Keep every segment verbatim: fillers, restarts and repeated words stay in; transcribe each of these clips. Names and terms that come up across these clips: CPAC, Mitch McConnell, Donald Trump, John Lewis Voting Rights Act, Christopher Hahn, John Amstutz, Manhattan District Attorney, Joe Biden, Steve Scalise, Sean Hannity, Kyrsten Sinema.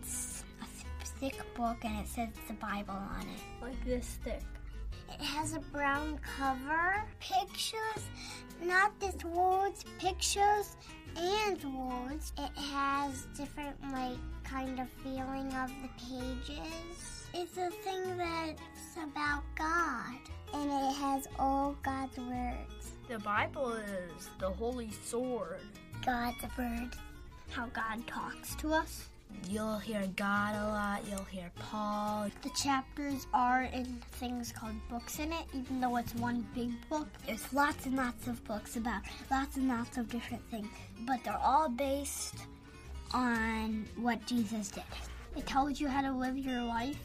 It's a thick book and it says the Bible on it. Like this thick. It has a brown cover. Pictures, not just words, pictures and words. It has different, like, kind of feeling of the pages. It's a thing that's about God. And it has all God's words. The Bible is the holy sword. God's word. How God talks to us. You'll hear God a lot. You'll hear Paul. The chapters are in things called books in it, even though it's one big book. There's lots and lots of books about lots and lots of different things, but they're all based on what Jesus did. It tells you how to live your life.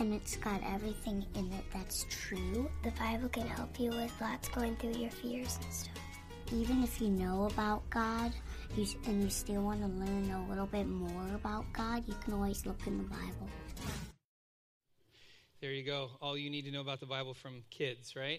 And it's got everything in it that's true. The Bible can help you with lots going through your fears and stuff. Even if you know about God you, and you still want to learn a little bit more about God, you can always look in the Bible. There you go. All you need to know about the Bible from kids, right?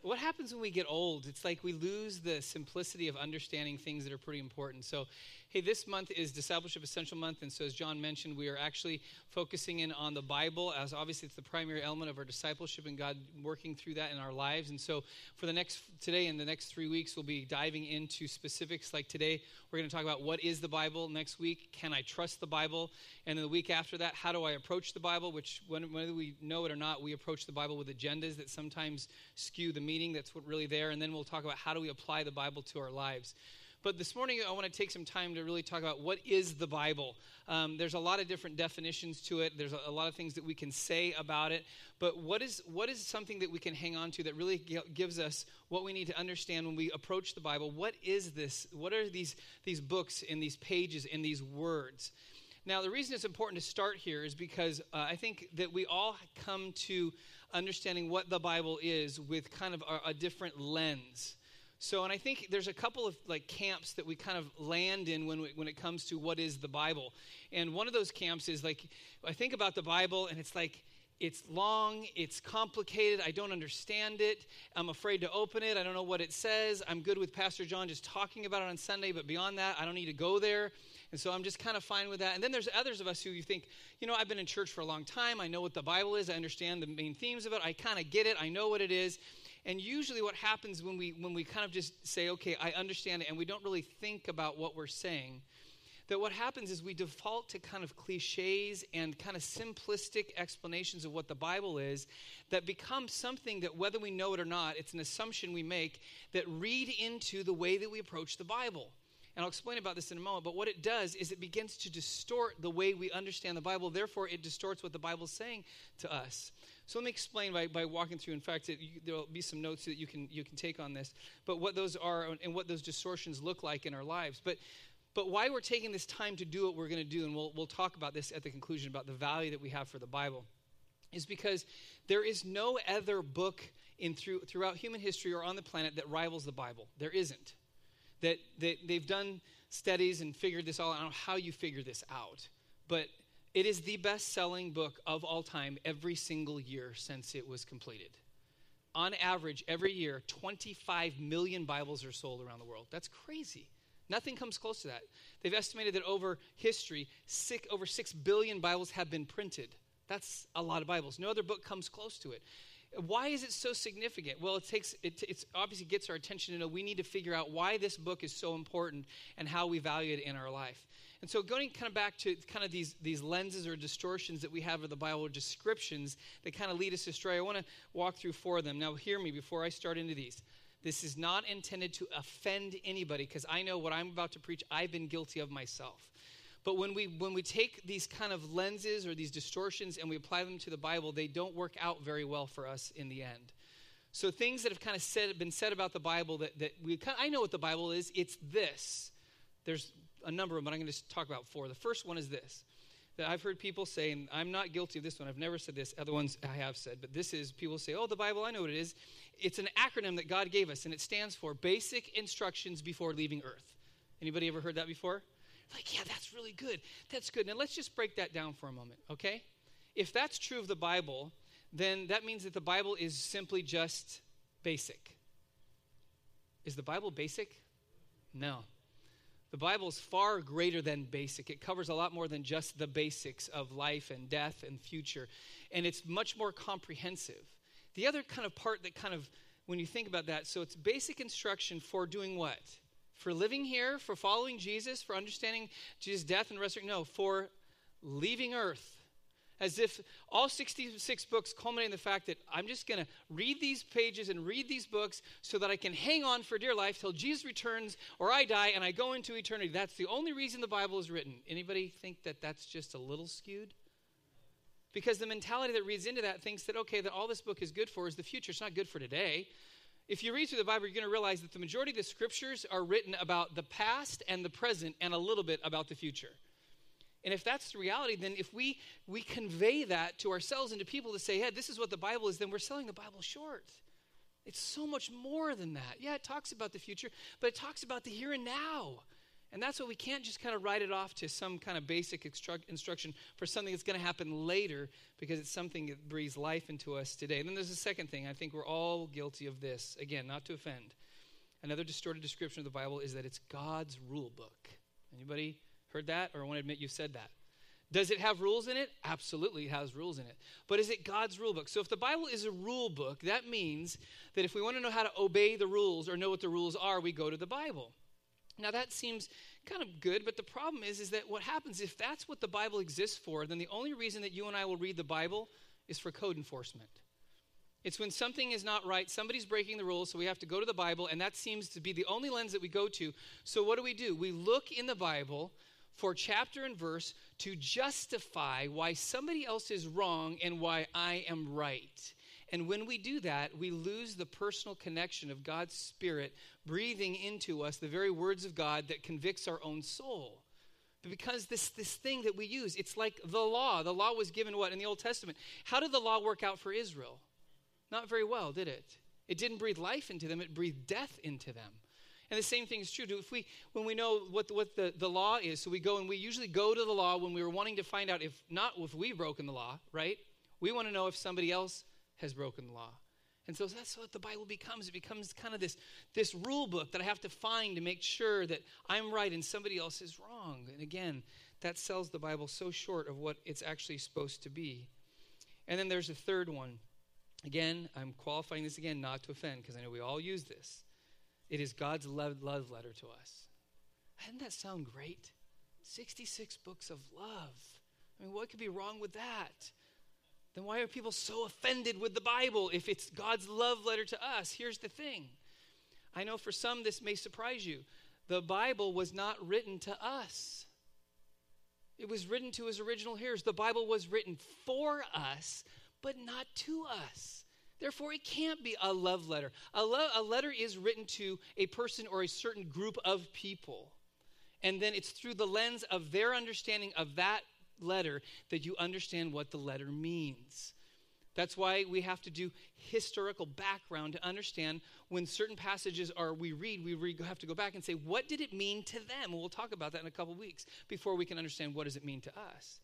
What happens when we get old? It's like we lose the simplicity of understanding things that are pretty important. So, hey, this month is Discipleship Essential Month, and so as John mentioned, we are actually focusing in on the Bible, as obviously it's the primary element of our discipleship and God working through that in our lives. And so for the next, today and the next three weeks, we'll be diving into specifics. Like today, we're going to talk about what is the Bible. Next week, can I trust the Bible? And then the week after that, how do I approach the Bible? Which, whether we know it or not, we approach the Bible with agendas that sometimes skew the meaning. That's what really there. And then we'll talk about how do we apply the Bible to our lives. But this morning, I want to take some time to really talk about what is the Bible. Um, there's a lot of different definitions to it. There's a, a lot of things that we can say about it. But what is what is something that we can hang on to that really g- gives us what we need to understand when we approach the Bible? What is this? What are these these books and these pages and these words? Now, the reason it's important to start here is because uh, I think that we all come to understanding what the Bible is with kind of a, a different lens. So, and I think there's a couple of like camps that we kind of land in when we, when it comes to what is the Bible. And one of those camps is like, I think about the Bible and it's like, it's long, it's complicated, I don't understand it, I'm afraid to open it, I don't know what it says, I'm good with Pastor John just talking about it on Sunday, but beyond that, I don't need to go there. And so I'm just kind of fine with that. And then there's others of us who you think, you know, I've been in church for a long time. I know what the Bible is. I understand the main themes of it. I kind of get it. I know what it is. And usually what happens when we when we kind of just say, okay, I understand it, and we don't really think about what we're saying, that what happens is we default to kind of cliches and kind of simplistic explanations of what the Bible is that become something that whether we know it or not, it's an assumption we make that read into the way that we approach the Bible. And I'll explain about this in a moment, but what it does is it begins to distort the way we understand the Bible. Therefore, it distorts what the Bible's saying to us. So let me explain by, by walking through. In fact, it, you, there'll be some notes that you can you can take on this, but what those are and what those distortions look like in our lives. But but why we're taking this time to do what we're going to do, and we'll we'll talk about this at the conclusion about the value that we have for the Bible, is because there is no other book in through throughout human history or on the planet that rivals the Bible. There isn't. That they've done studies and figured this all out. I don't know how you figure this out, but it is the best-selling book of all time every single year since it was completed. On average, every year, twenty-five million Bibles are sold around the world. That's crazy. Nothing comes close to that. They've estimated that over history, six, over six billion Bibles have been printed. That's a lot of Bibles. No other book comes close to it. Why is it so significant? Well, it takes it it's obviously gets our attention to know we need to figure out why this book is so important and how we value it in our life. And so going kind of back to kind of these, these lenses or distortions that we have of the Bible or descriptions that kind of lead us astray, I want to walk through four of them. Now hear me before I start into these. This is not intended to offend anybody because I know what I'm about to preach, I've been guilty of myself. But when we when we take these kind of lenses or these distortions and we apply them to the Bible, they don't work out very well for us in the end. So things that have kind of said, been said about the Bible that, that we kind of, I know what the Bible is. It's this. There's a number of them, but I'm going to talk about four. The first one is this, that I've heard people say, and I'm not guilty of this one. I've never said this. Other ones I have said. But this is, people say, oh, the Bible, I know what it is. It's an acronym that God gave us, and it stands for Basic Instructions Before Leaving Earth. Anybody ever heard that before? Like, yeah, that's really good. That's good. Now, let's just break that down for a moment, okay? If that's true of the Bible, then that means that the Bible is simply just basic. Is the Bible basic? No. The Bible is far greater than basic. It covers a lot more than just the basics of life and death and future. And it's much more comprehensive. The other kind of part that kind of, when you think about that, so it's basic instruction for doing what? For living here, for following Jesus, for understanding Jesus' death and resurrection. No, for leaving earth. As if all sixty-six books culminate in the fact that I'm just going to read these pages and read these books so that I can hang on for dear life till Jesus returns or I die and I go into eternity. That's the only reason the Bible is written. Anybody think that that's just a little skewed? Because the mentality that reads into that thinks that, okay, that all this book is good for is the future. It's not good for today. If you read through the Bible, you're going to realize that the majority of the scriptures are written about the past and the present and a little bit about the future. And if that's the reality, then if we we convey that to ourselves and to people to say, hey, this is what the Bible is, then we're selling the Bible short. It's so much more than that. Yeah, it talks about the future, but it talks about the here and now. And that's what we can't just kind of write it off to some kind of basic instru- instruction for something that's going to happen later because it's something that breathes life into us today. And then there's the second thing. I think we're all guilty of this. Again, not to offend. Another distorted description of the Bible is that it's God's rule book. Anybody heard that or want to admit you said that? Does it have rules in it? Absolutely it has rules in it. But is it God's rule book? So if the Bible is a rule book, that means that if we want to know how to obey the rules or know what the rules are, we go to the Bible. Now that seems kind of good, but the problem is, is that what happens if that's what the Bible exists for, then the only reason that you and I will read the Bible is for code enforcement. It's when something is not right, somebody's breaking the rules, so we have to go to the Bible, and that seems to be the only lens that we go to. So what do we do? We look in the Bible for chapter and verse to justify why somebody else is wrong and why I am right. And when we do that, we lose the personal connection of God's Spirit breathing into us the very words of God that convicts our own soul. Because this, this thing that we use, it's like the law. The law was given what? In the Old Testament. How did the law work out for Israel? Not very well, did it? It didn't breathe life into them. It breathed death into them. And the same thing is true. If we, when we know what, what the, the law is, so we go and we usually go to the law when we were wanting to find out if not if we've broken the law, right? We want to know if somebody else has broken the law. And so that's what the Bible becomes. It becomes kind of this, this rule book that I have to find to make sure that I'm right and somebody else is wrong. And again, that sells the Bible so short of what it's actually supposed to be. And then there's a third one. Again, I'm qualifying this again not to offend because I know we all use this. It is God's love, love letter to us. Doesn't that sound great? sixty-six books of love. I mean, what could be wrong with that? Then why are people so offended with the Bible if it's God's love letter to us? Here's the thing. I know for some this may surprise you. The Bible was not written to us. It was written to his original hearers. The Bible was written for us, but not to us. Therefore, it can't be a love letter. A, lo- a letter is written to a person or a certain group of people. And then it's through the lens of their understanding of that letter that you understand what the letter means. That's why we have to do historical background to understand when certain passages are we read, we re- have to go back and say, what did it mean to them? And we'll talk about that in a couple weeks before we can understand what does it mean to us.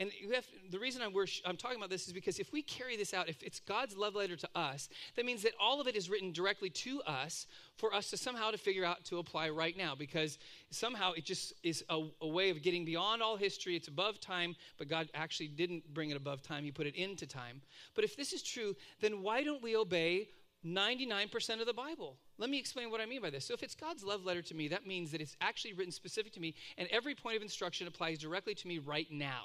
And you have to, the reason I'm, we're, I'm talking about this is because if we carry this out, if it's God's love letter to us, that means that all of it is written directly to us for us to somehow to figure out to apply right now. Because somehow it just is a, a way of getting beyond all history. It's above time, but God actually didn't bring it above time. He put it into time. But if this is true, then why don't we obey ninety-nine percent of the Bible? Let me explain what I mean by this. So if it's God's love letter to me, that means that it's actually written specific to me, and every point of instruction applies directly to me right now.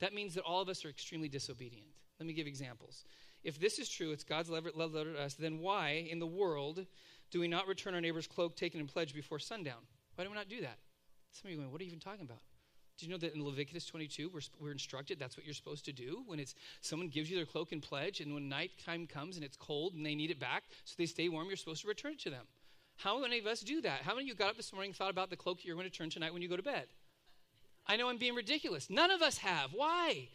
That means that all of us are extremely disobedient. Let me give examples. If this is true, it's God's love letter to us, then why in the world do we not return our neighbor's cloak taken in pledge before sundown? Why do we not do that? Some of you are going, what are you even talking about? Do you know that in Leviticus twenty-two, we're, we're instructed that's what you're supposed to do when it's someone gives you their cloak in pledge, and when nighttime comes and it's cold and they need it back so they stay warm, you're supposed to return it to them. How many of us do that? How many of you got up this morning and thought about the cloak you're going to return tonight when you go to bed? I know I'm being ridiculous. None of us have. Why?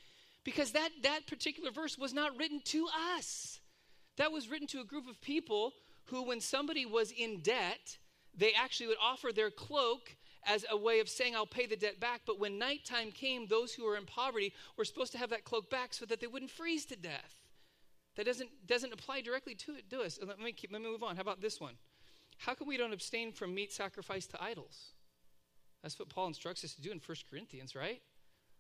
Because that, that particular verse was not written to us. That was written to a group of people who, when somebody was in debt, they actually would offer their cloak as a way of saying, I'll pay the debt back. But when nighttime came, those who were in poverty were supposed to have that cloak back so that they wouldn't freeze to death. That doesn't, doesn't apply directly to it, to us. Let me, keep, let me move on. How about this one? How come we don't abstain from meat sacrificed to idols? That's what Paul instructs us to do in First Corinthians, right?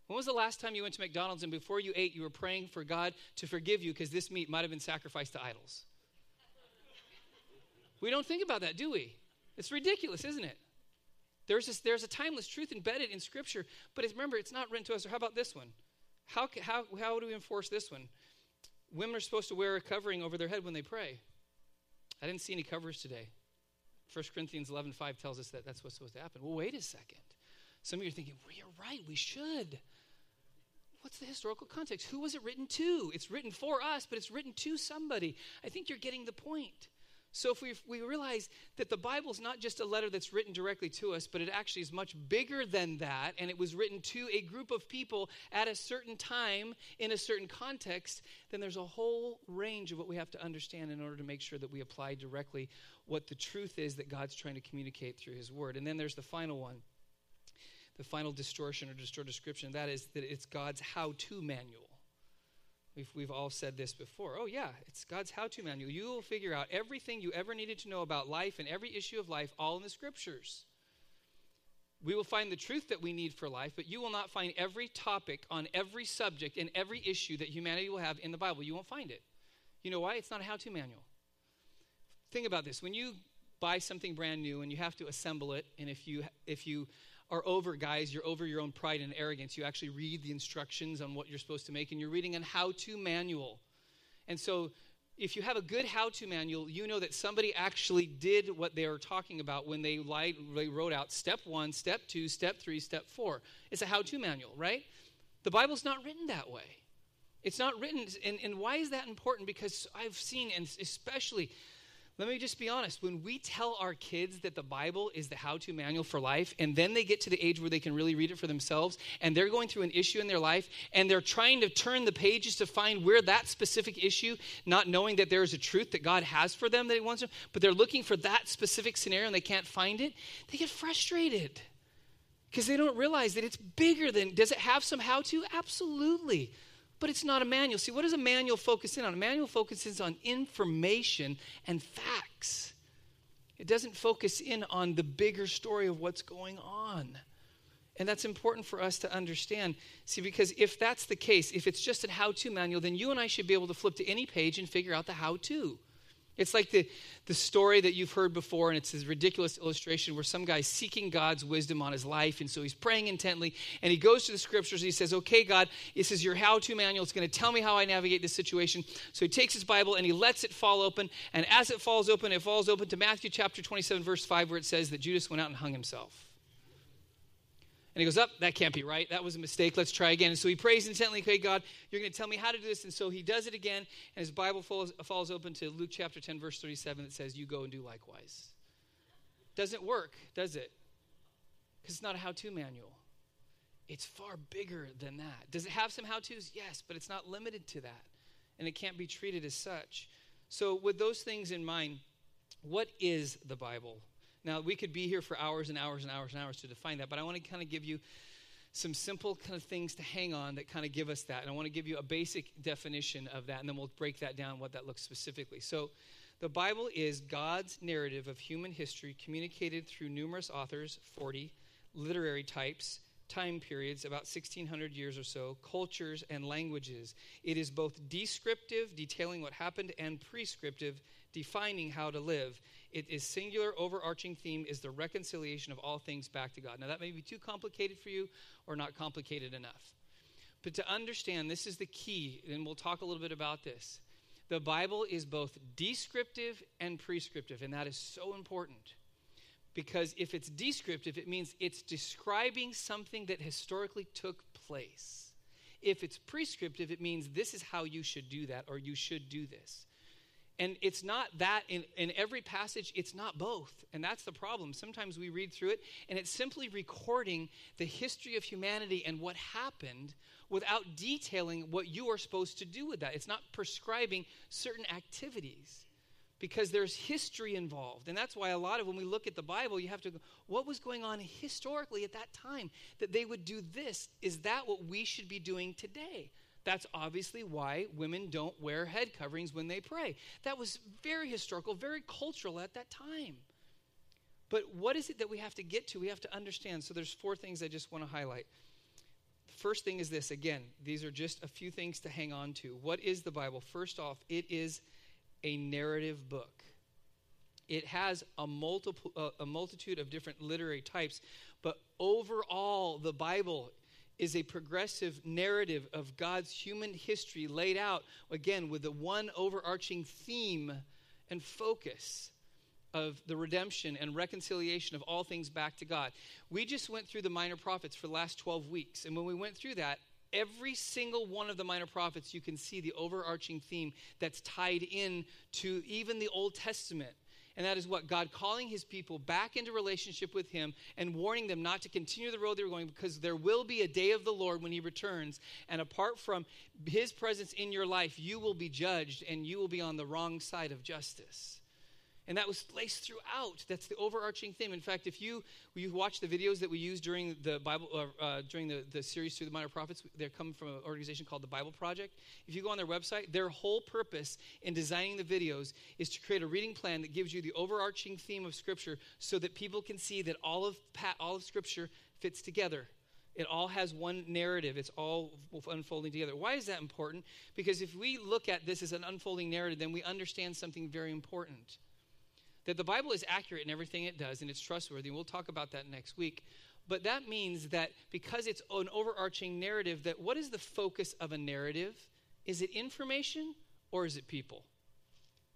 When was the last time you went to McDonald's and before you ate, you were praying for God to forgive you because this meat might have been sacrificed to idols? We don't think about that, do we? It's ridiculous, isn't it? There's this, there's a timeless truth embedded in Scripture, but it's, remember, it's not written to us. Or how about this one? How, how, how do we enforce this one? Women are supposed to wear a covering over their head when they pray. I didn't see any covers today. First Corinthians eleven five tells us that that's what's supposed to happen. Well, wait a second. Some of you are thinking, well, you're right, we should. What's the historical context? Who was it written to? It's written for us, but it's written to somebody. I think you're getting the point. So if we we realize that the Bible's not just a letter that's written directly to us, but it actually is much bigger than that, and it was written to a group of people at a certain time in a certain context, then there's a whole range of what we have to understand in order to make sure that we apply directly what the truth is that God's trying to communicate through his word. And then there's the final one, the final distortion or distorted description, that is that it's God's how-to manual. We've, we've all said this before. Oh, yeah, it's God's how-to manual. You will figure out everything you ever needed to know about life and every issue of life, all in the Scriptures. We will find the truth that we need for life, but you will not find every topic on every subject and every issue that humanity will have in the Bible. You won't find it. You know why? It's not a how-to manual. Think about this. When you buy something brand new and you have to assemble it, and if you if you... are over, guys, you're over your own pride and arrogance. You actually read the instructions on what you're supposed to make, and you're reading a how-to manual. And so if you have a good how-to manual, you know that somebody actually did what they are talking about when they, lied, they wrote out step one, step two, step three, step four. It's a how-to manual, right? The Bible's not written that way. It's not written, and, and why is that important? Because I've seen, and especially... Let me just be honest. When we tell our kids that the Bible is the how-to manual for life, and then they get to the age where they can really read it for themselves, and they're going through an issue in their life, and they're trying to turn the pages to find where that specific issue, not knowing that there is a truth that God has for them that he wants them, but they're looking for that specific scenario and they can't find it, they get frustrated because they don't realize that it's bigger than, does it have some how-to? Absolutely. But it's not a manual. See, what does a manual focus in on? A manual focuses on information and facts. It doesn't focus in on the bigger story of what's going on. And that's important for us to understand. See, because if that's the case, if it's just a how-to manual, then you and I should be able to flip to any page and figure out the how-to. It's like the, the story that you've heard before, and it's this ridiculous illustration where some guy's seeking God's wisdom on his life, and so he's praying intently, and he goes to the Scriptures, and he says, okay, God, this is your how-to manual. It's going to tell me how I navigate this situation. So he takes his Bible, and he lets it fall open, and as it falls open, it falls open to Matthew chapter twenty-seven, verse five, where it says that Judas went out and hung himself. And he goes, up, oh, that can't be right. That was a mistake. Let's try again. And so he prays intently, okay, God, you're going to tell me how to do this. And so he does it again. And his Bible falls, falls open to Luke chapter ten, verse thirty-seven, that says, you go and do likewise. Doesn't work, does it? Because it's not a how-to manual. It's far bigger than that. Does it have some how-tos? Yes, but it's not limited to that. And it can't be treated as such. So with those things in mind, what is the Bible? Now, we could be here for hours and hours and hours and hours to define that, but I want to kind of give you some simple kind of things to hang on that kind of give us that. And I want to give you a basic definition of that, and then we'll break that down, what that looks specifically. So the Bible is God's narrative of human history communicated through numerous authors, forty, literary types, time periods, about sixteen hundred years or so, cultures and languages. It is both descriptive, detailing what happened, and prescriptive, defining how to live. It is singular, overarching theme is the reconciliation of all things back to God. Now, that may be too complicated for you or not complicated enough. But to understand, this is the key, and we'll talk a little bit about this. The Bible is both descriptive and prescriptive, and that is so important. Because if it's descriptive, it means it's describing something that historically took place. If it's prescriptive, it means this is how you should do that, or you should do this. And it's not that in, in every passage, it's not both. And that's the problem. Sometimes we read through it, and it's simply recording the history of humanity and what happened without detailing what you are supposed to do with that. It's not prescribing certain activities because there's history involved. And that's why a lot of when we look at the Bible, you have to go, what was going on historically at that time that they would do this? Is that what we should be doing today? That's obviously why women don't wear head coverings when they pray. That was very historical, very cultural at that time. But what is it that we have to get to? We have to understand. So there's four things I just want to highlight. The first thing is this. Again, these are just a few things to hang on to. What is the Bible? First off, it is a narrative book. It has a, multiple, uh, a multitude of different literary types, but overall, the Bible is a progressive narrative of God's human history laid out, again, with the one overarching theme and focus of the redemption and reconciliation of all things back to God. We just went through the minor prophets for the last twelve weeks, and when we went through that, every single one of the minor prophets, you can see the overarching theme that's tied in to even the Old Testament. And that is what? God calling his people back into relationship with him and warning them not to continue the road they were going, because there will be a day of the Lord when he returns. And apart from his presence in your life, you will be judged and you will be on the wrong side of justice. And that was placed throughout. That's the overarching theme. In fact, if you you watch the videos that we use during the Bible uh, uh, during the, the series through the minor prophets, they're coming from an organization called the Bible Project. If you go on their website, their whole purpose in designing the videos is to create a reading plan that gives you the overarching theme of Scripture, so that people can see that all of all of Scripture fits together. It all has one narrative. It's all unfolding together. Why is that important? Because if we look at this as an unfolding narrative, then we understand something very important. That the Bible is accurate in everything it does, and it's trustworthy, and we'll talk about that next week. But that means that because it's an overarching narrative, that what is the focus of a narrative? Is it information or is it people?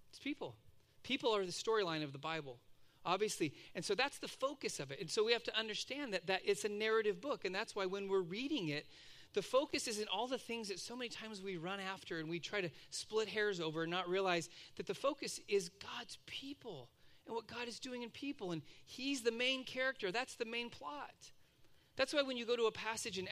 It's people. People are the storyline of the Bible, obviously. And so that's the focus of it. And so we have to understand that, that it's a narrative book, and that's why when we're reading it, the focus isn't all the things that so many times we run after and we try to split hairs over and not realize that the focus is God's people. And what God is doing in people, and he's the main character. That's the main plot. That's why when you go to a passage in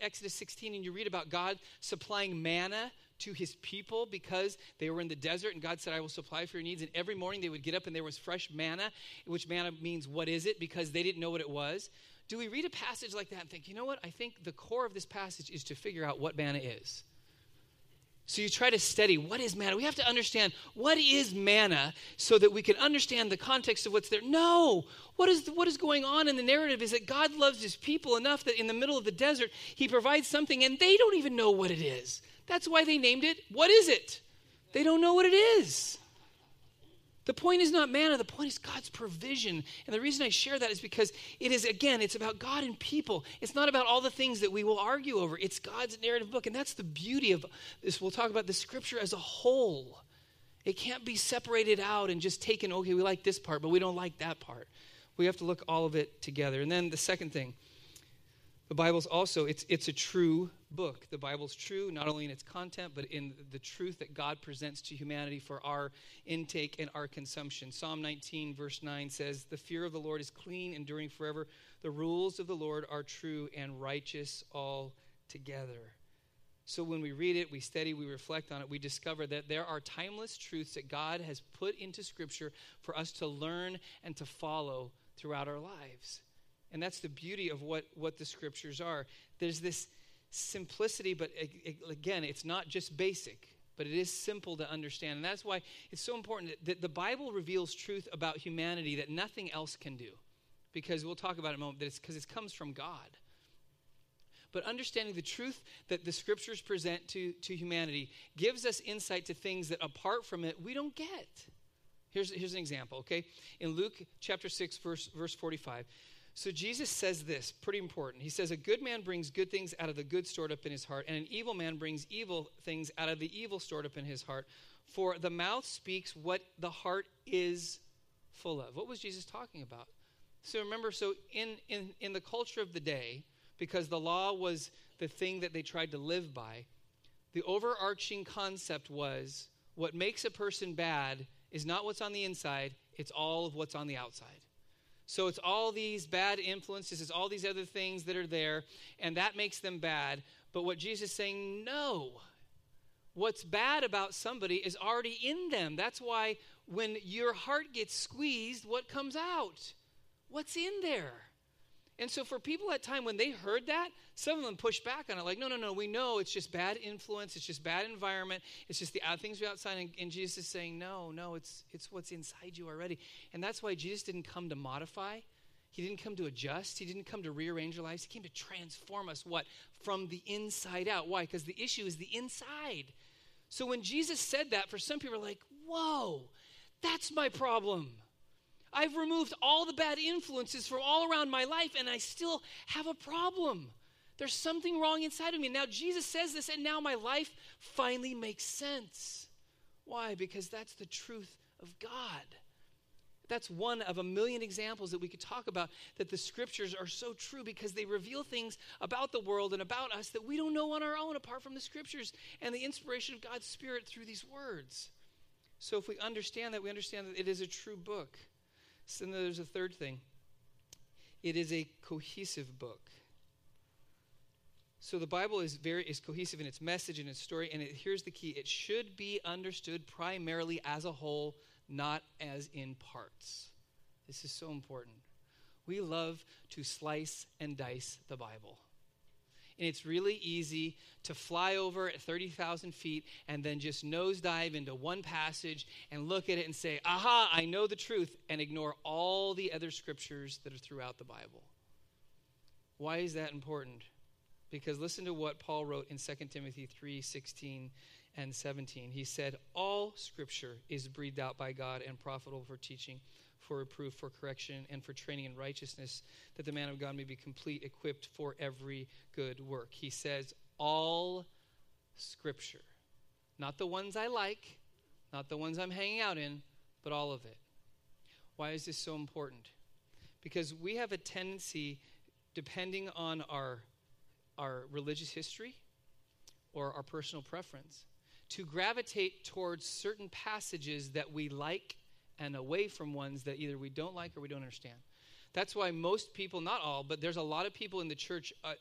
Exodus sixteen and you read about God supplying manna to his people because they were in the desert, and God said, I will supply for your needs. And every morning they would get up and there was fresh manna, which manna means what is it, because they didn't know what it was. Do we read a passage like that and think, you know what? I think the core of this passage is to figure out what manna is. So you try to study, what is manna? We have to understand, what is manna, so that we can understand the context of what's there? No! What is the, what is going on in the narrative is that God loves his people enough that in the middle of the desert, he provides something, and they don't even know what it is. That's why they named it, what is it? They don't know what it is. The point is not manna, the point is God's provision. And the reason I share that is because it is, again, it's about God and people. It's not about all the things that we will argue over. It's God's narrative book, and that's the beauty of this. We'll talk about the Scripture as a whole. It can't be separated out and just taken, okay, we like this part, but we don't like that part. We have to look all of it together. And then the second thing, the Bible's also, it's it's a true book. The Bible's true, not only in its content, but in the truth that God presents to humanity for our intake and our consumption. Psalm nineteen, verse nine says, the fear of the Lord is clean, enduring forever. The rules of the Lord are true and righteous altogether. So when we read it, we study, we reflect on it, we discover that there are timeless truths that God has put into Scripture for us to learn and to follow throughout our lives. And that's the beauty of what, what the Scriptures are. There's this simplicity, but again, it's not just basic, but it is simple to understand. And that's why it's so important that the Bible reveals truth about humanity that nothing else can do. Because we'll talk about it in a moment, that it's because it comes from God. But understanding the truth that the Scriptures present to, to humanity gives us insight to things that apart from it, we don't get. Here's, here's an example, okay? In Luke chapter six, verse forty-five, so Jesus says this, pretty important. He says, a good man brings good things out of the good stored up in his heart, and an evil man brings evil things out of the evil stored up in his heart. For the mouth speaks what the heart is full of. What was Jesus talking about? So remember, so in, in, in the culture of the day, because the law was the thing that they tried to live by, the overarching concept was what makes a person bad is not what's on the inside, it's all of what's on the outside. So it's all these bad influences, it's all these other things that are there, and that makes them bad. But what Jesus is saying, no. What's bad about somebody is already in them. That's why when your heart gets squeezed, what comes out? What's in there? And so for people at time, when they heard that, some of them pushed back on it, like, no, no, no, we know it's just bad influence, it's just bad environment, it's just the things outside. And, and Jesus is saying, no, no, it's it's what's inside you already. And that's why Jesus didn't come to modify. He didn't come to adjust. He didn't come to rearrange our lives. He came to transform us, what? From the inside out. Why? Because the issue is the inside. So when Jesus said that, for some people are like, whoa, that's my problem. I've removed all the bad influences from all around my life, and I still have a problem. There's something wrong inside of me. Now Jesus says this, and now my life finally makes sense. Why? Because that's the truth of God. That's one of a million examples that we could talk about, that the scriptures are so true because they reveal things about the world and about us that we don't know on our own apart from the scriptures and the inspiration of God's Spirit through these words. So if we understand that, we understand that it is a true book. So then there's a third thing. It is a cohesive book. So the Bible is very is cohesive in its message and its story, and it, here's the key. It should be understood primarily as a whole, not as in parts. This is so important. We love to slice and dice the Bible. And it's really easy to fly over at thirty thousand feet and then just nosedive into one passage and look at it and say, aha, I know the truth, and ignore all the other scriptures that are throughout the Bible. Why is that important? Because listen to what Paul wrote in Second Timothy three sixteen and seventeen. He said, all scripture is breathed out by God and profitable for teaching, for reproof, for correction, and for training in righteousness, that the man of God may be complete, equipped for every good work. He says, all scripture. Not the ones I like, not the ones I'm hanging out in, but all of it. Why is this so important? Because we have a tendency, depending on our, our religious history or our personal preference, to gravitate towards certain passages that we like and away from ones that either we don't like or we don't understand. That's why most people, not all, but there's a lot of people in the church, uh,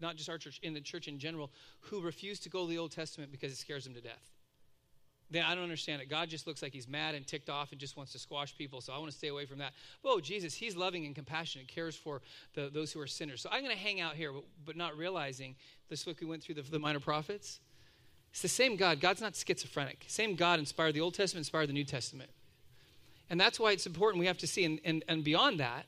not just our church, in the church in general, who refuse to go to the Old Testament because it scares them to death. They, I don't understand it. God just looks like he's mad and ticked off and just wants to squash people, so I want to stay away from that. Whoa, Jesus, he's loving and compassionate, cares for the, those who are sinners. So I'm going to hang out here, but, but not realizing this week we went through the, the minor prophets. It's the same God. God's not schizophrenic. Same God inspired the Old Testament, inspired the New Testament. And that's why it's important we have to see, and, and, and beyond that,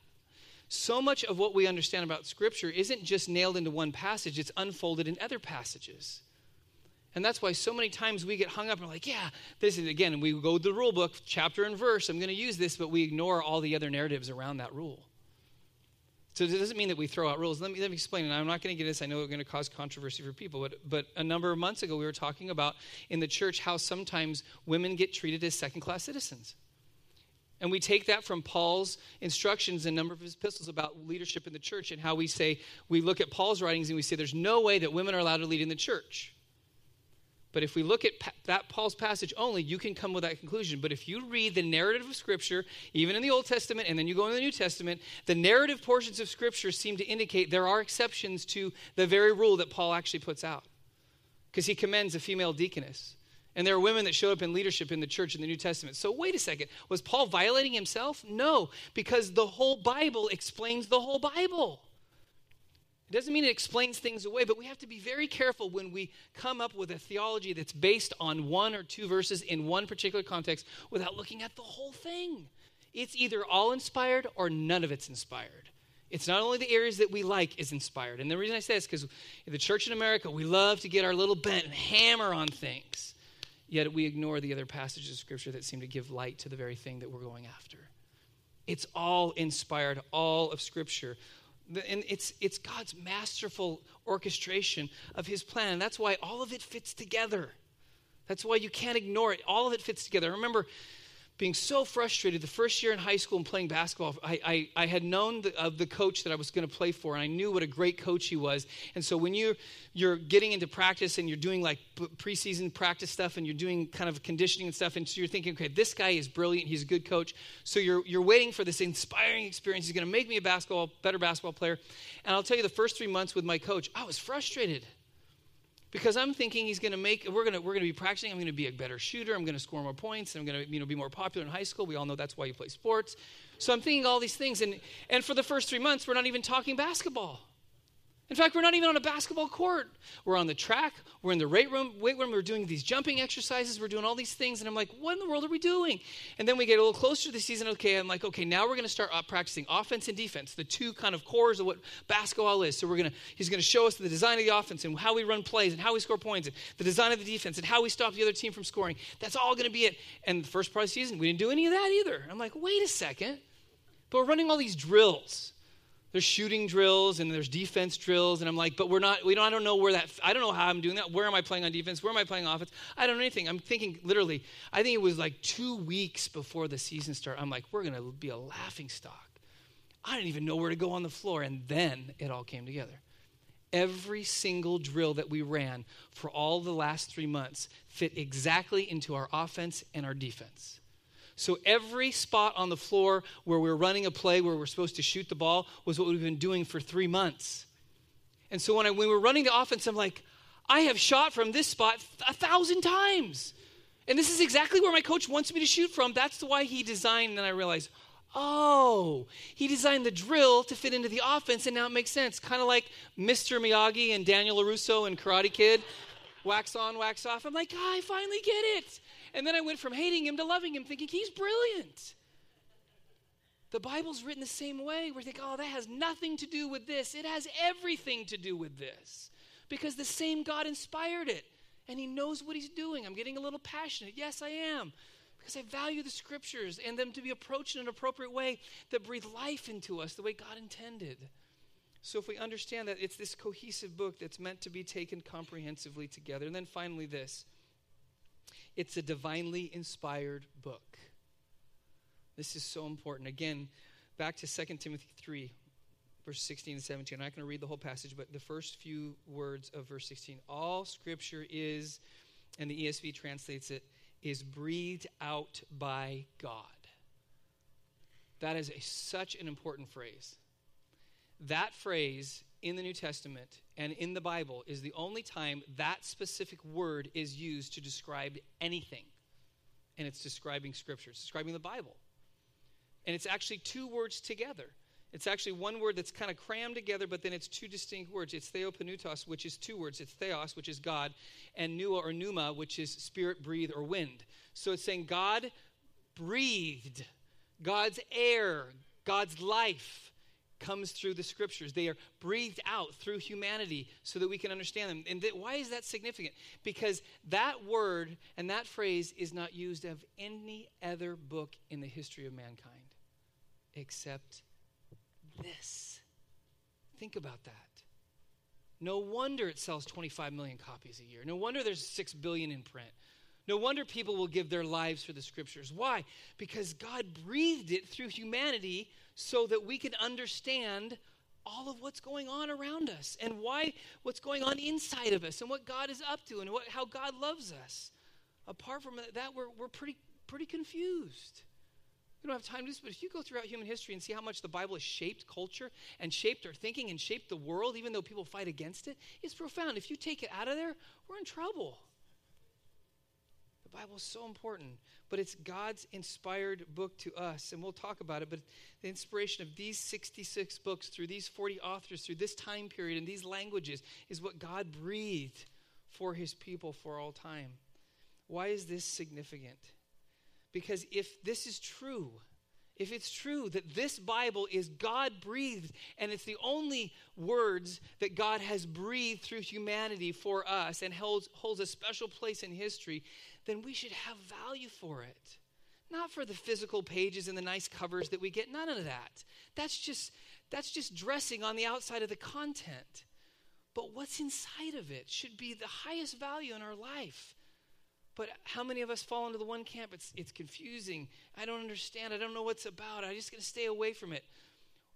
so much of what we understand about Scripture isn't just nailed into one passage, it's unfolded in other passages. And that's why so many times we get hung up and we're like, yeah, this is, again, and we go to the rule book, chapter and verse, I'm going to use this, but we ignore all the other narratives around that rule. So it doesn't mean that we throw out rules. Let me, let me explain, and I'm not going to get this. I know it's going to cause controversy for people, but, but a number of months ago we were talking about in the church how sometimes women get treated as second-class citizens. And we take that from Paul's instructions in a number of his epistles about leadership in the church, and how we say, we look at Paul's writings and we say there's no way that women are allowed to lead in the church. But if we look at pa- that Paul's passage only, you can come with that conclusion. But if you read the narrative of Scripture, even in the Old Testament, and then you go into the New Testament, the narrative portions of Scripture seem to indicate there are exceptions to the very rule that Paul actually puts out. Because he commends a female deaconess. And there are women that showed up in leadership in the church in the New Testament. So wait a second. Was Paul violating himself? No, because the whole Bible explains the whole Bible. It doesn't mean it explains things away, but we have to be very careful when we come up with a theology that's based on one or two verses in one particular context without looking at the whole thing. It's either all inspired or none of it's inspired. It's not only the areas that we like is inspired. And the reason I say this is because in the church in America, we love to get our little bent and hammer on things. Yet we ignore the other passages of Scripture that seem to give light to the very thing that we're going after. It's all inspired, all of Scripture. And it's it's God's masterful orchestration of his plan. And that's why all of it fits together. That's why you can't ignore it. All of it fits together. I remember being so frustrated the first year in high school and playing basketball. I I, I had known the, of the coach that I was going to play for, and I knew what a great coach he was. And so when you're, you're getting into practice and you're doing like preseason practice stuff and you're doing kind of conditioning and stuff, and so you're thinking, okay, this guy is brilliant. He's a good coach. So you're you're waiting for this inspiring experience. He's going to make me a basketball better basketball player. And I'll tell you, the first three months with my coach, I was frustrated. Because I'm thinking he's going to make, we're going to we're going to be practicing. I'm going to be a better shooter. I'm going to score more points. I'm going to, you know, be more popular in high school. We all know that's why you play sports. So I'm thinking all these things. And, and for the first three months, we're not even talking basketball. In fact, we're not even on a basketball court. We're on the track. We're in the weight room. Weight room. We're doing these jumping exercises. We're doing all these things. And I'm like, what in the world are we doing? And then we get a little closer to the season. Okay, I'm like, okay, now we're going to start practicing offense and defense, the two kind of cores of what basketball is. So we're going to, he's going to show us the design of the offense and how we run plays and how we score points and the design of the defense and how we stop the other team from scoring. That's all going to be it. And the first part of the season, we didn't do any of that either. I'm like, wait a second. But we're running all these drills. There's shooting drills and there's defense drills. And I'm like, but we're not, we don't, I don't know where that, I don't know how I'm doing that. Where am I playing on defense? Where am I playing offense? I don't know anything. I'm thinking literally, I think it was like two weeks before the season started. I'm like, we're going to be a laughing stock. I didn't even know where to go on the floor. And then it all came together. Every single drill that we ran for all the last three months fit exactly into our offense and our defense. So every spot on the floor where we're running a play where we're supposed to shoot the ball was what we've been doing for three months. And so when I, when we're running the offense, I'm like, I have shot from this spot a thousand times. And this is exactly where my coach wants me to shoot from. That's why he designed, and then I realized, oh, he designed the drill to fit into the offense, and now it makes sense. Kind of like Mister Miyagi and Daniel LaRusso and Karate Kid. Wax on, wax off. I'm like, oh, I finally get it. And then I went from hating him to loving him, thinking he's brilliant. The Bible's written the same way. We're thinking, oh, that has nothing to do with this. It has everything to do with this because the same God inspired it, and he knows what he's doing. I'm getting a little passionate. Yes, I am, because I value the scriptures and them to be approached in an appropriate way that breathe life into us the way God intended. So if we understand that, it's this cohesive book that's meant to be taken comprehensively together. And then finally this. It's a divinely inspired book. This is so important. Again, back to Second Timothy three, verse sixteen and seventeen. I'm not going to read the whole passage, but the first few words of verse sixteen. All scripture is, and the E S V translates it, is breathed out by God. That is a, such an important phrase. That phrase in the New Testament and in the Bible is the only time that specific word is used to describe anything. And it's describing Scripture. It's describing the Bible. And it's actually two words together. It's actually one word that's kind of crammed together, but then it's two distinct words. It's theopneustos, which is two words. It's theos, which is God, and pneuma or pneuma, which is spirit, breathe, or wind. So it's saying God breathed, God's air, God's life comes through the scriptures. They are breathed out through humanity so that we can understand them. And th- why is that significant? Because that word and that phrase is not used of any other book in the history of mankind except this. Think about that. No wonder it sells twenty-five million copies a year. No wonder there's six billion in print. No wonder people will give their lives for the scriptures. Why? Because God breathed it through humanity so that we can understand all of what's going on around us and why what's going on inside of us and what God is up to and what, how God loves us. Apart from that, we're, we're pretty, pretty confused. We don't have time to do this, but if you go throughout human history and see how much the Bible has shaped culture and shaped our thinking and shaped the world, even though people fight against it, it's profound. If you take it out of there, we're in trouble. The Bible is so important, but it's God's inspired book to us, and we'll talk about it, but the inspiration of these sixty-six books through these forty authors through this time period and these languages is what God breathed for his people for all time. Why is this significant? Because if this is true, if it's true that this Bible is God-breathed and it's the only words that God has breathed through humanity for us and holds, holds a special place in history, then we should have value for it. Not for the physical pages and the nice covers that we get. None of that. That's just, that's just dressing on the outside of the content. But what's inside of it should be the highest value in our life. But how many of us fall into the one camp? It's, it's confusing. I don't understand. I don't know what it's about. I'm just going to stay away from it.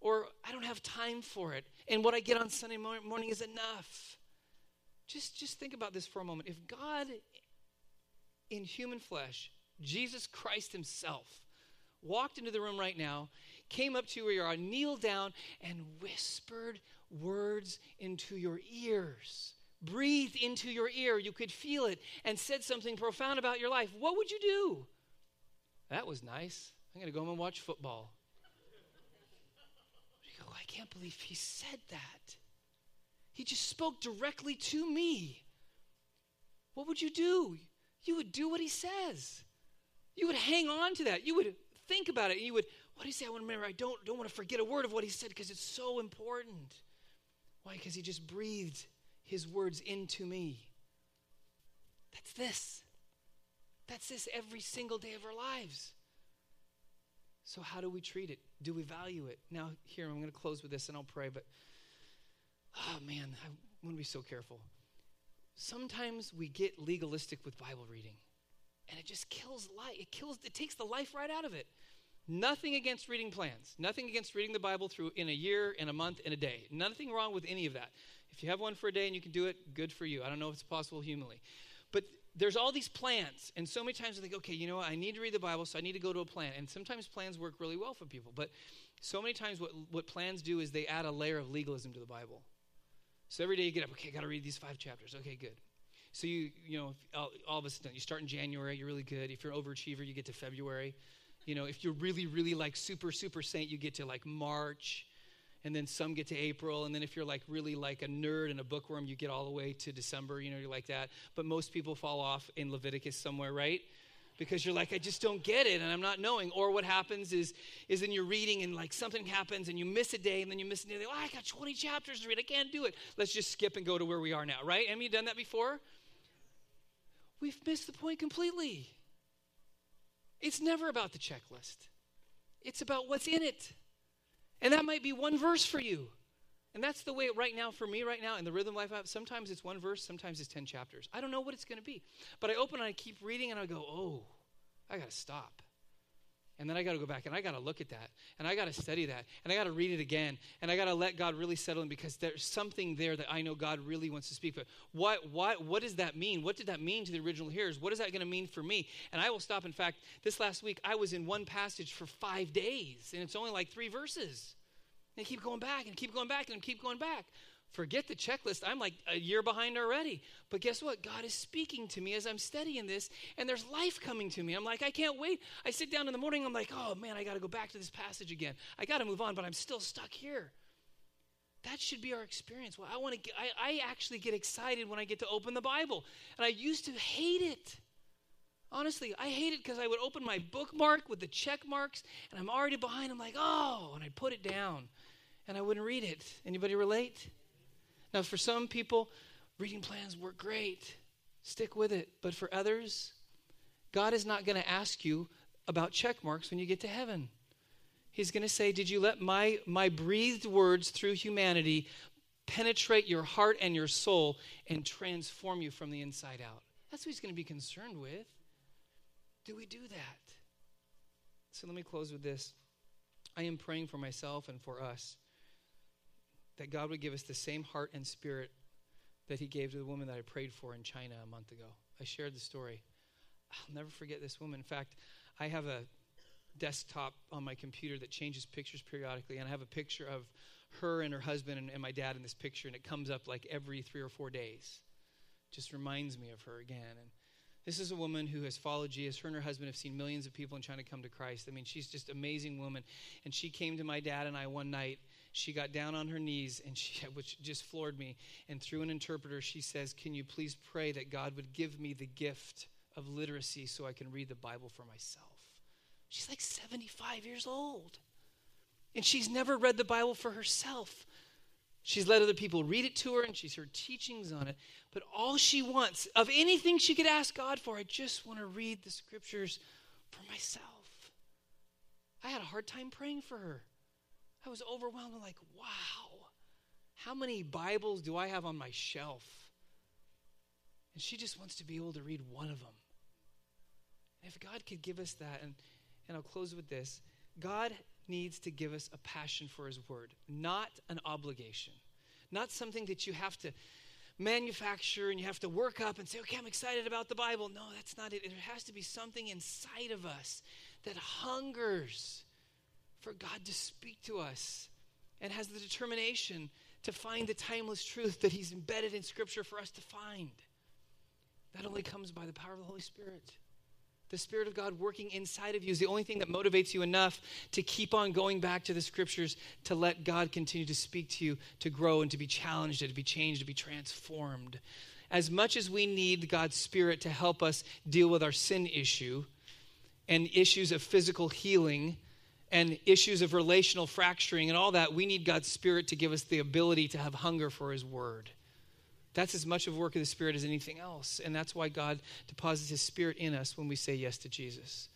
Or I don't have time for it. And what I get on Sunday morning is enough. Just, just think about this for a moment. If God in human flesh, Jesus Christ himself, walked into the room right now, came up to you where you are, kneeled down, and whispered words into your ears, breathed into your ear, you could feel it, and said something profound about your life, what would you do? That was nice. I'm going to go home and watch football. You go, I can't believe he said that. He just spoke directly to me. What would you do? You would do what he says. You would hang on to that. You would think about it. You would, what did he say? I want to remember. I don't, don't want to forget a word of what he said because it's so important. Why? Because he just breathed his words into me. That's this. That's this every single day of our lives. So how do we treat it? Do we value it? Now, here, I'm going to close with this and I'll pray, but, oh man, I want to be so careful. Sometimes we get legalistic with Bible reading, and it just kills life. It kills, it takes the life right out of it. Nothing against reading plans. Nothing against reading the Bible through in a year, in a month, in a day. Nothing wrong with any of that. If you have one for a day and you can do it, good for you. I don't know if it's possible humanly. But there's all these plans, and so many times I think, okay, you know what, I need to read the Bible, so I need to go to a plan. And sometimes plans work really well for people, but so many times what, what plans do is they add a layer of legalism to the Bible. So every day you get up, okay, I got to read these five chapters. Okay, good. So you, you know, all, all of a sudden, you start in January, you're really good. If you're an overachiever, you get to February. You know, if you're really, really like super, super saint, you get to like March, and then some get to April, and then if you're like really like a nerd and a bookworm, you get all the way to December, you know, you're like that. But most people fall off in Leviticus somewhere, right? Because you're like, I just don't get it, and I'm not knowing. Or what happens is is then you're reading, and like something happens, and you miss a day, and then you miss a day. Oh, I got twenty chapters to read. I can't do it. Let's just skip and go to where we are now, right? Have you done that before? We've missed the point completely. It's never about the checklist. It's about what's in it. And that might be one verse for you. And that's the way right now for me right now in the Rhythm Life app. Sometimes it's one verse, sometimes it's ten chapters. I don't know what it's going to be. But I open and I keep reading and I go, oh, I got to stop. And then I got to go back and I got to look at that. And I got to study that. And I got to read it again. And I got to let God really settle in because there's something there that I know God really wants to speak. But what, what, what does that mean? What did that mean to the original hearers? What is that going to mean for me? And I will stop. In fact, this last week, I was in one passage for five days. And it's only like three verses. And I keep going back and keep going back and keep going back. Forget the checklist. I'm like a year behind already. But guess what? God is speaking to me as I'm studying this, and there's life coming to me. I'm like, I can't wait. I sit down in the morning, I'm like, oh, man, I got to go back to this passage again. I got to move on, but I'm still stuck here. That should be our experience. Well, I want to. I, I actually get excited when I get to open the Bible, and I used to hate it. Honestly, I hate it because I would open my bookmark with the check marks, and I'm already behind. I'm like, oh, and I'd put it down, and I wouldn't read it. Anybody relate? Now, for some people, reading plans work great. Stick with it. But for others, God is not going to ask you about check marks when you get to heaven. He's going to say, did you let my, my breathed words through humanity penetrate your heart and your soul and transform you from the inside out? That's what he's going to be concerned with. Do we do that? So let me close with this. I am praying for myself and for us, that God would give us the same heart and spirit that he gave to the woman that I prayed for in China a month ago. I shared the story. I'll never forget this woman. In fact, I have a desktop on my computer that changes pictures periodically, and I have a picture of her and her husband and, and my dad in this picture, and it comes up like every three or four days. Just reminds me of her again. And this is a woman who has followed Jesus. Her and her husband have seen millions of people in China come to Christ. I mean, she's just an amazing woman. And she came to my dad and I one night. She got down on her knees, and she, which just floored me. And through an interpreter, she says, can you please pray that God would give me the gift of literacy so I can read the Bible for myself? She's like seventy-five years old. And she's never read the Bible for herself. She's let other people read it to her, and she's heard teachings on it. But all she wants, of anything she could ask God for, I just want to read the scriptures for myself. I had a hard time praying for her. I was overwhelmed. I'm like, wow, how many Bibles do I have on my shelf? And she just wants to be able to read one of them. And if God could give us that, and, and I'll close with this, God needs to give us a passion for his word, not an obligation, not something that you have to manufacture and you have to work up and say, okay, I'm excited about the Bible. No, that's not it. It has to be something inside of us that hungers for God to speak to us and has the determination to find the timeless truth that he's embedded in Scripture for us to find. That only comes by the power of the Holy Spirit. The Spirit of God working inside of you is the only thing that motivates you enough to keep on going back to the Scriptures, to let God continue to speak to you, to grow and to be challenged and to be changed, to be transformed. As much as we need God's Spirit to help us deal with our sin issue and issues of physical healing and issues of relational fracturing and all that, we need God's Spirit to give us the ability to have hunger for His Word. That's as much of work of the Spirit as anything else. And that's why God deposits His Spirit in us when we say yes to Jesus,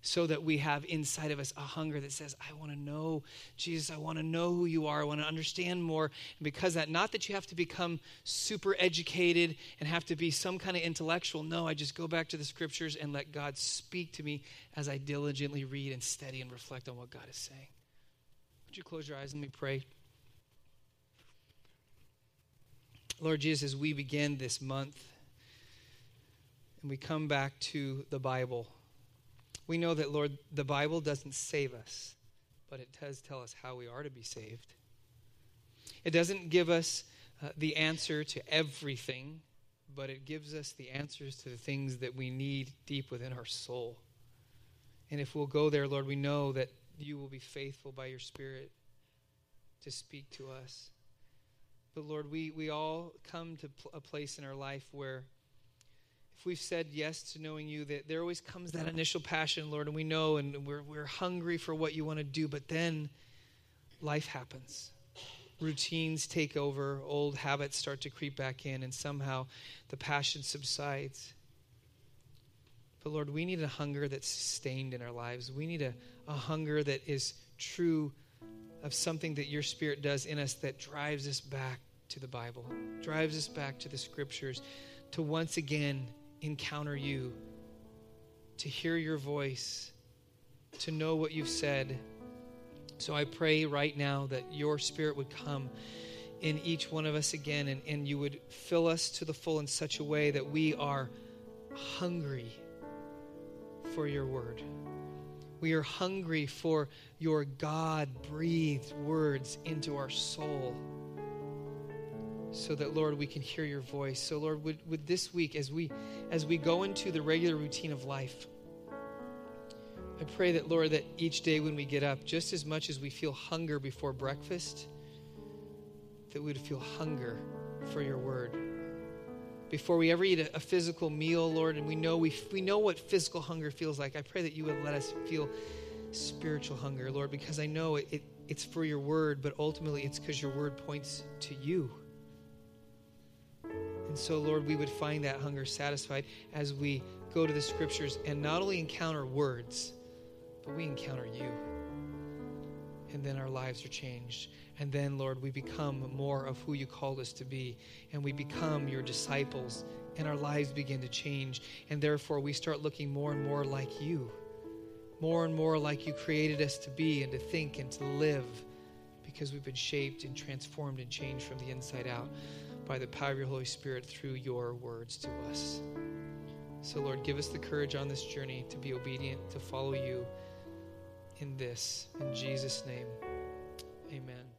so that we have inside of us a hunger that says, I want to know, Jesus, I want to know who you are. I want to understand more. And because that, not that you have to become super educated and have to be some kind of intellectual. No, I just go back to the Scriptures and let God speak to me as I diligently read and study and reflect on what God is saying. Would you close your eyes and let me pray? Lord Jesus, as we begin this month and we come back to the Bible, we know that, Lord, the Bible doesn't save us, but it does tell us how we are to be saved. It doesn't give us uh, the answer to everything, but it gives us the answers to the things that we need deep within our soul. And if we'll go there, Lord, we know that you will be faithful by your Spirit to speak to us. But Lord, we, we all come to pl- a place in our life where if we've said yes to knowing you, that there always comes that initial passion, Lord, and we know and we're we're hungry for what you want to do, but then life happens. Routines take over, old habits start to creep back in, and somehow the passion subsides. But Lord, we need a hunger that's sustained in our lives. We need a, a hunger that is true of something that your Spirit does in us that drives us back to the Bible, drives us back to the Scriptures, to once again encounter you, to hear your voice, to know what you've said. So I pray right now that your Spirit would come in each one of us again, and, and you would fill us to the full in such a way that we are hungry for your word. We are hungry for your God-breathed words into our soul so that, Lord, we can hear your voice. So, Lord, would, would this week, as we as we go into the regular routine of life, I pray that, Lord, that each day when we get up, just as much as we feel hunger before breakfast, that we would feel hunger for your word. Before we ever eat a, a physical meal, Lord, and we know we we know what physical hunger feels like, I pray that you would let us feel spiritual hunger, Lord, because I know it, it it's for your word, but ultimately it's because your word points to you. And so, Lord, we would find that hunger satisfied as we go to the Scriptures and not only encounter words, but we encounter you. And then our lives are changed. And then, Lord, we become more of who you called us to be. And we become your disciples. And our lives begin to change. And therefore, we start looking more and more like you. More and more like you created us to be and to think and to live. Because we've been shaped and transformed and changed from the inside out by the power of your Holy Spirit through your words to us. So, Lord, give us the courage on this journey to be obedient, to follow you in this. In Jesus' name, amen.